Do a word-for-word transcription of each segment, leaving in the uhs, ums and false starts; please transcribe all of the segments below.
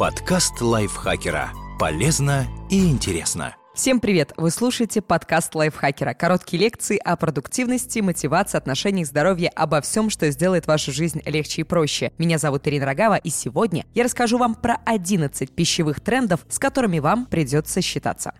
Подкаст лайфхакера. Полезно и интересно. Всем привет! Вы слушаете подкаст лайфхакера. Короткие лекции о продуктивности, мотивации, отношениях, здоровье, обо всем, что сделает вашу жизнь легче и проще. Меня зовут Ирина Рогава, и сегодня я расскажу вам про одиннадцать пищевых трендов, с которыми вам придется считаться.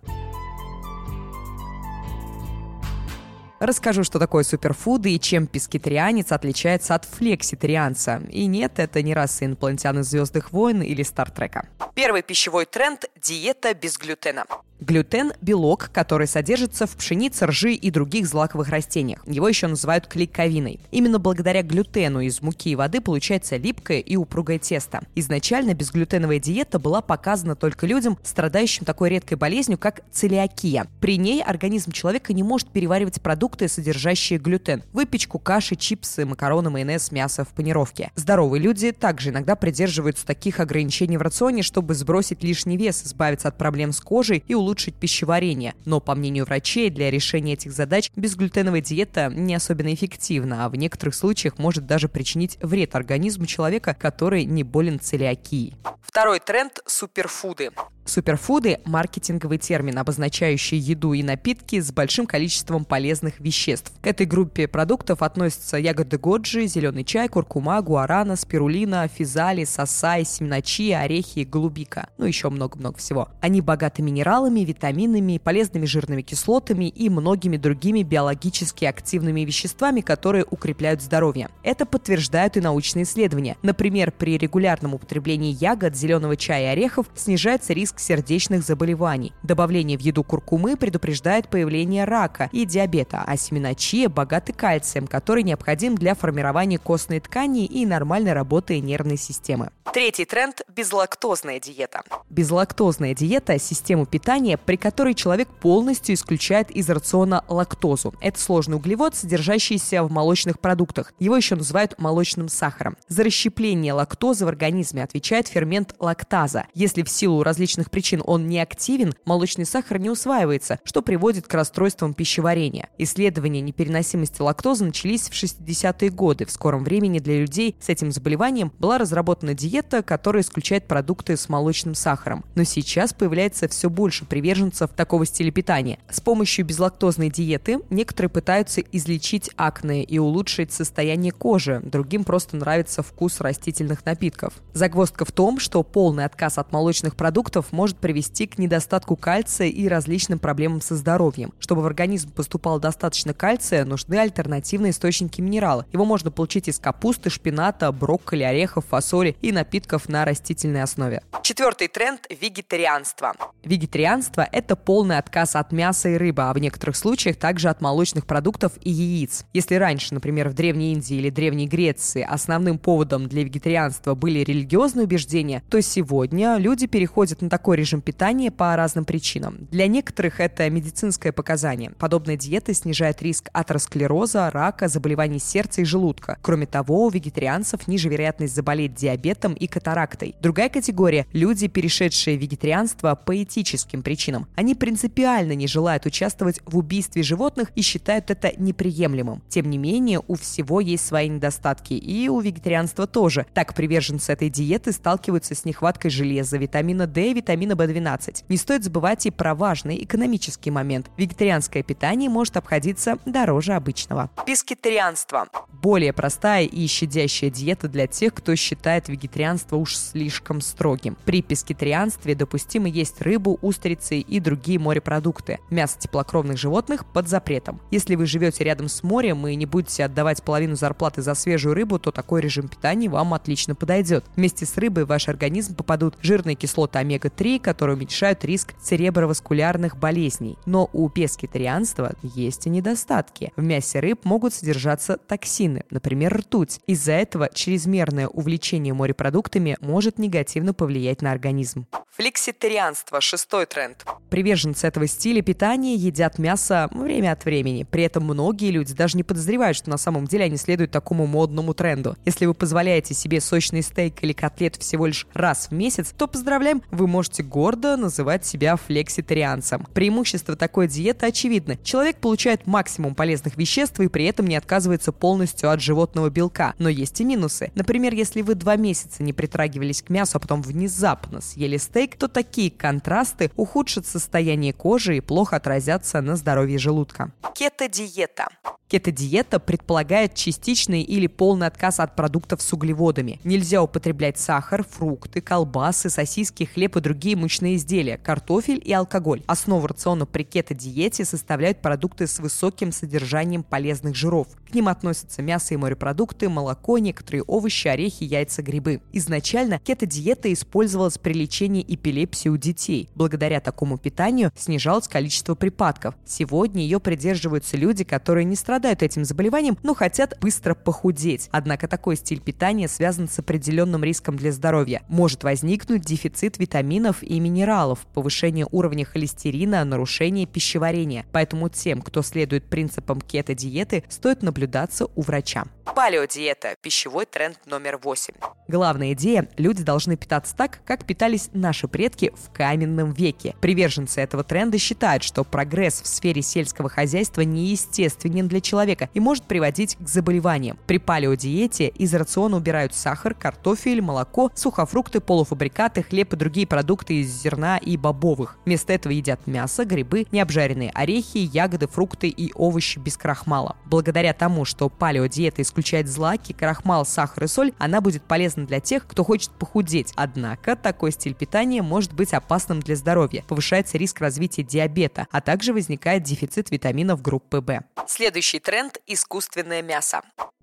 Расскажу, что такое суперфуды и чем пескетарианец отличается от флекситарианца. И нет, это не раса инопланетян из «Звёздных войн» или «Стартрека». Первый пищевой тренд – диета без глютена. Глютен – белок, который содержится в пшенице, ржи и других злаковых растениях. Его еще называют клейковиной. Именно благодаря глютену из муки и воды получается липкое и упругое тесто. Изначально безглютеновая диета была показана только людям, страдающим такой редкой болезнью, как целиакия. При ней организм человека не может переваривать продукты, содержащие глютен – выпечку, каши, чипсы, макароны, майонез, мясо в панировке. Здоровые люди также иногда придерживаются таких ограничений в рационе, чтобы сбросить лишний вес, избавиться от проблем с кожей и улучшить улучшить пищеварение. Но, по мнению врачей, для решения этих задач безглютеновая диета не особенно эффективна, а в некоторых случаях может даже причинить вред организму человека, который не болен целиакией. Второй тренд – суперфуды. Суперфуды – маркетинговый термин, обозначающий еду и напитки с большим количеством полезных веществ. К этой группе продуктов относятся ягоды годжи, зеленый чай, куркума, гуарана, спирулина, физали, сасай, семена чиа, орехи, голубика. Ну, еще много-много всего. Они богаты минералами, витаминами, полезными жирными кислотами и многими другими биологически активными веществами, которые укрепляют здоровье. Это подтверждают и научные исследования. Например, при регулярном употреблении ягод, зеленого чая и орехов снижается риск сердечных заболеваний. Добавление в еду куркумы предупреждает появление рака и диабета, а семена чиа богаты кальцием, который необходим для формирования костной ткани и нормальной работы нервной системы. Третий тренд – безлактозная диета. Безлактозная диета – система питания, при которой человек полностью исключает из рациона лактозу. Это сложный углевод, содержащийся в молочных продуктах. Его еще называют молочным сахаром. За расщепление лактозы в организме отвечает фермент лактаза. Если в силу различных причин он не активен, молочный сахар не усваивается, что приводит к расстройствам пищеварения. Исследования непереносимости лактозы начались в шестидесятые годы. В скором времени для людей с этим заболеванием была разработана диета, которая исключает продукты с молочным сахаром. Но сейчас появляется все больше приверженцев такого стиля питания. С помощью безлактозной диеты некоторые пытаются излечить акне и улучшить состояние кожи, другим просто нравится вкус растительных напитков. Загвоздка в том, что полный отказ от молочных продуктов может привести к недостатку кальция и различным проблемам со здоровьем. Чтобы в организм поступало достаточно кальция, нужны альтернативные источники минерала. Его можно получить из капусты, шпината, брокколи, орехов, фасоли и напитков на растительной основе. Четвертый тренд – вегетарианство. Вегетарианство – это полный отказ от мяса и рыбы, а в некоторых случаях также от молочных продуктов и яиц. Если раньше, например, в Древней Индии или Древней Греции основным поводом для вегетарианства были религиозные убеждения, то сегодня люди переходят на такой режим питания по разным причинам. Для некоторых это медицинское показание. Подобная диета снижает риск атеросклероза, рака, заболеваний сердца и желудка. Кроме того, у вегетарианцев ниже вероятность заболеть диабетом и катарактой. Другая категория – люди, перешедшие в вегетарианство по этическим причинам. Они принципиально не желают участвовать в убийстве животных и считают это неприемлемым. Тем не менее, у всего есть свои недостатки, и у вегетарианства тоже. Так, приверженцы этой диеты сталкиваются с нехваткой железа, витамина дэ и витамина бэ двенадцать. Не стоит забывать и про важный экономический момент. Вегетарианское питание может обходиться дороже обычного. Пескетарианство. Более простая и щадящая диета для тех, кто считает вегетарианство уж слишком строгим. При пескетарианстве допустимо есть рыбу, устрицы и другие морепродукты. Мясо теплокровных животных под запретом. Если вы живете рядом с морем и не будете отдавать половину зарплаты за свежую рыбу, то такой режим питания вам отлично подойдет. Вместе с рыбой в ваш организм попадут жирные кислоты омега три, которые уменьшают риск цереброваскулярных болезней. Но у пескетарианства есть и недостатки. В мясе рыб могут содержаться токсины, например, ртуть. Из-за этого чрезмерное увлечение морепродуктами может негативно повлиять на организм. Флекситарианство – шестой тренд. Приверженцы этого стиля питания едят мясо время от времени. При этом многие люди даже не подозревают, что на самом деле они следуют такому модному тренду. Если вы позволяете себе сочный стейк или котлет всего лишь раз в месяц, то, поздравляем, вы можете гордо называть себя флекситарианцем. Преимущество такой диеты очевидно. Человек получает максимум полезных веществ и при этом не отказывается полностью от животного белка. Но есть и минусы. Например, если вы два месяца не притрагивались к мясу, а потом внезапно съели стейк, то такие контрасты ухудшат состояние кожи и плохо отразятся на здоровье желудка. Кето-диета. Кето-диета предполагает частичный или полный отказ от продуктов с углеводами. Нельзя употреблять сахар, фрукты, колбасы, сосиски, хлеб и другие мучные изделия, картофель и алкоголь. Основу рациона при кето-диете составляют продукты с высоким содержанием полезных жиров. К ним относятся мясо и морепродукты, молоко, некоторые овощи, орехи, яйца, грибы. Изначально кето-диета использовалась при лечении эпилепсии у детей. Благодаря такому питанию снижалось количество припадков. Сегодня ее придерживаются люди, которые не страдают Страдают этим заболеванием, но хотят быстро похудеть. Однако такой стиль питания связан с определенным риском для здоровья. Может возникнуть дефицит витаминов и минералов, повышение уровня холестерина, нарушение пищеварения. Поэтому тем, кто следует принципам кето-диеты, стоит наблюдаться у врача. Палеодиета – пищевой тренд номер восемь. Главная идея – люди должны питаться так, как питались наши предки в каменном веке. Приверженцы этого тренда считают, что прогресс в сфере сельского хозяйства неестественен для человека. человека и может приводить к заболеваниям. При палеодиете из рациона убирают сахар, картофель, молоко, сухофрукты, полуфабрикаты, хлеб и другие продукты из зерна и бобовых. Вместо этого едят мясо, грибы, необжаренные орехи, ягоды, фрукты и овощи без крахмала. Благодаря тому, что палеодиета исключает злаки, крахмал, сахар и соль, она будет полезна для тех, кто хочет похудеть. Однако такой стиль питания может быть опасным для здоровья. Повышается риск развития диабета, а также возникает дефицит витаминов группы В. Следующий тренд – искусственное мясо.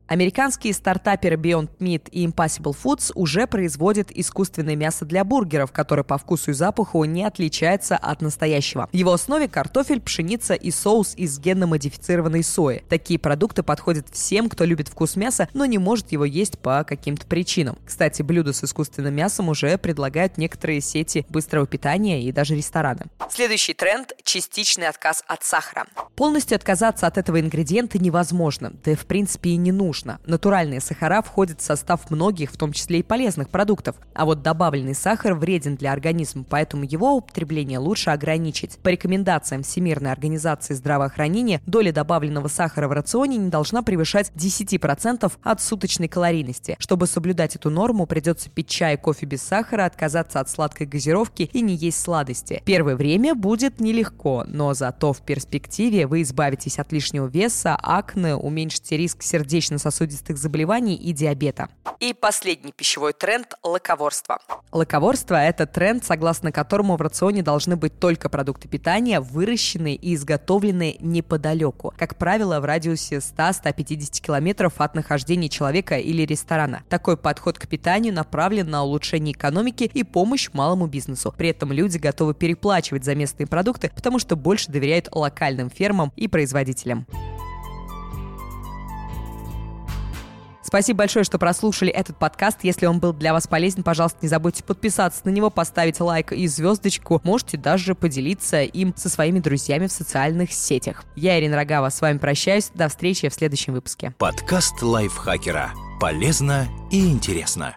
Американские стартаперы Beyond Meat и Impossible Foods уже производят искусственное мясо для бургеров, которое по вкусу и запаху не отличается от настоящего. В его основе картофель, пшеница и соус из генно-модифицированной сои. Такие продукты подходят всем, кто любит вкус мяса, но не может его есть по каким-то причинам. Кстати, блюда с искусственным мясом уже предлагают некоторые сети быстрого питания и даже рестораны. Следующий тренд – частичный отказ от сахара. Полностью отказаться от этого ингредиента невозможно, да и в принципе и не нужно. Натуральные сахара входят в состав многих, в том числе и полезных продуктов. А вот добавленный сахар вреден для организма, поэтому его употребление лучше ограничить. По рекомендациям Всемирной организации здравоохранения, доля добавленного сахара в рационе не должна превышать десять процентов от суточной калорийности. Чтобы соблюдать эту норму, придется пить чай и кофе без сахара, отказаться от сладкой газировки и не есть сладости. Первое время будет нелегко, но зато в перспективе вы избавитесь от лишнего веса, акне, уменьшите риск сердечно-сосудистых заболеваний и диабета. И последний пищевой тренд – локоворство. Локоворство – это тренд, согласно которому в рационе должны быть только продукты питания, выращенные и изготовленные неподалеку, как правило, в радиусе от ста до ста пятидесяти километров от нахождения человека или ресторана. Такой подход к питанию направлен на улучшение экономики и помощь малому бизнесу. При этом люди готовы переплачивать за местные продукты, потому что больше доверяют локальным фермам и производителям. Спасибо большое, что прослушали этот подкаст. Если он был для вас полезен, пожалуйста, не забудьте подписаться на него, поставить лайк и звездочку. Можете даже поделиться им со своими друзьями в социальных сетях. Я, Ирина Рогава, с вами прощаюсь. До встречи в следующем выпуске. Подкаст лайфхакера. Полезно и интересно.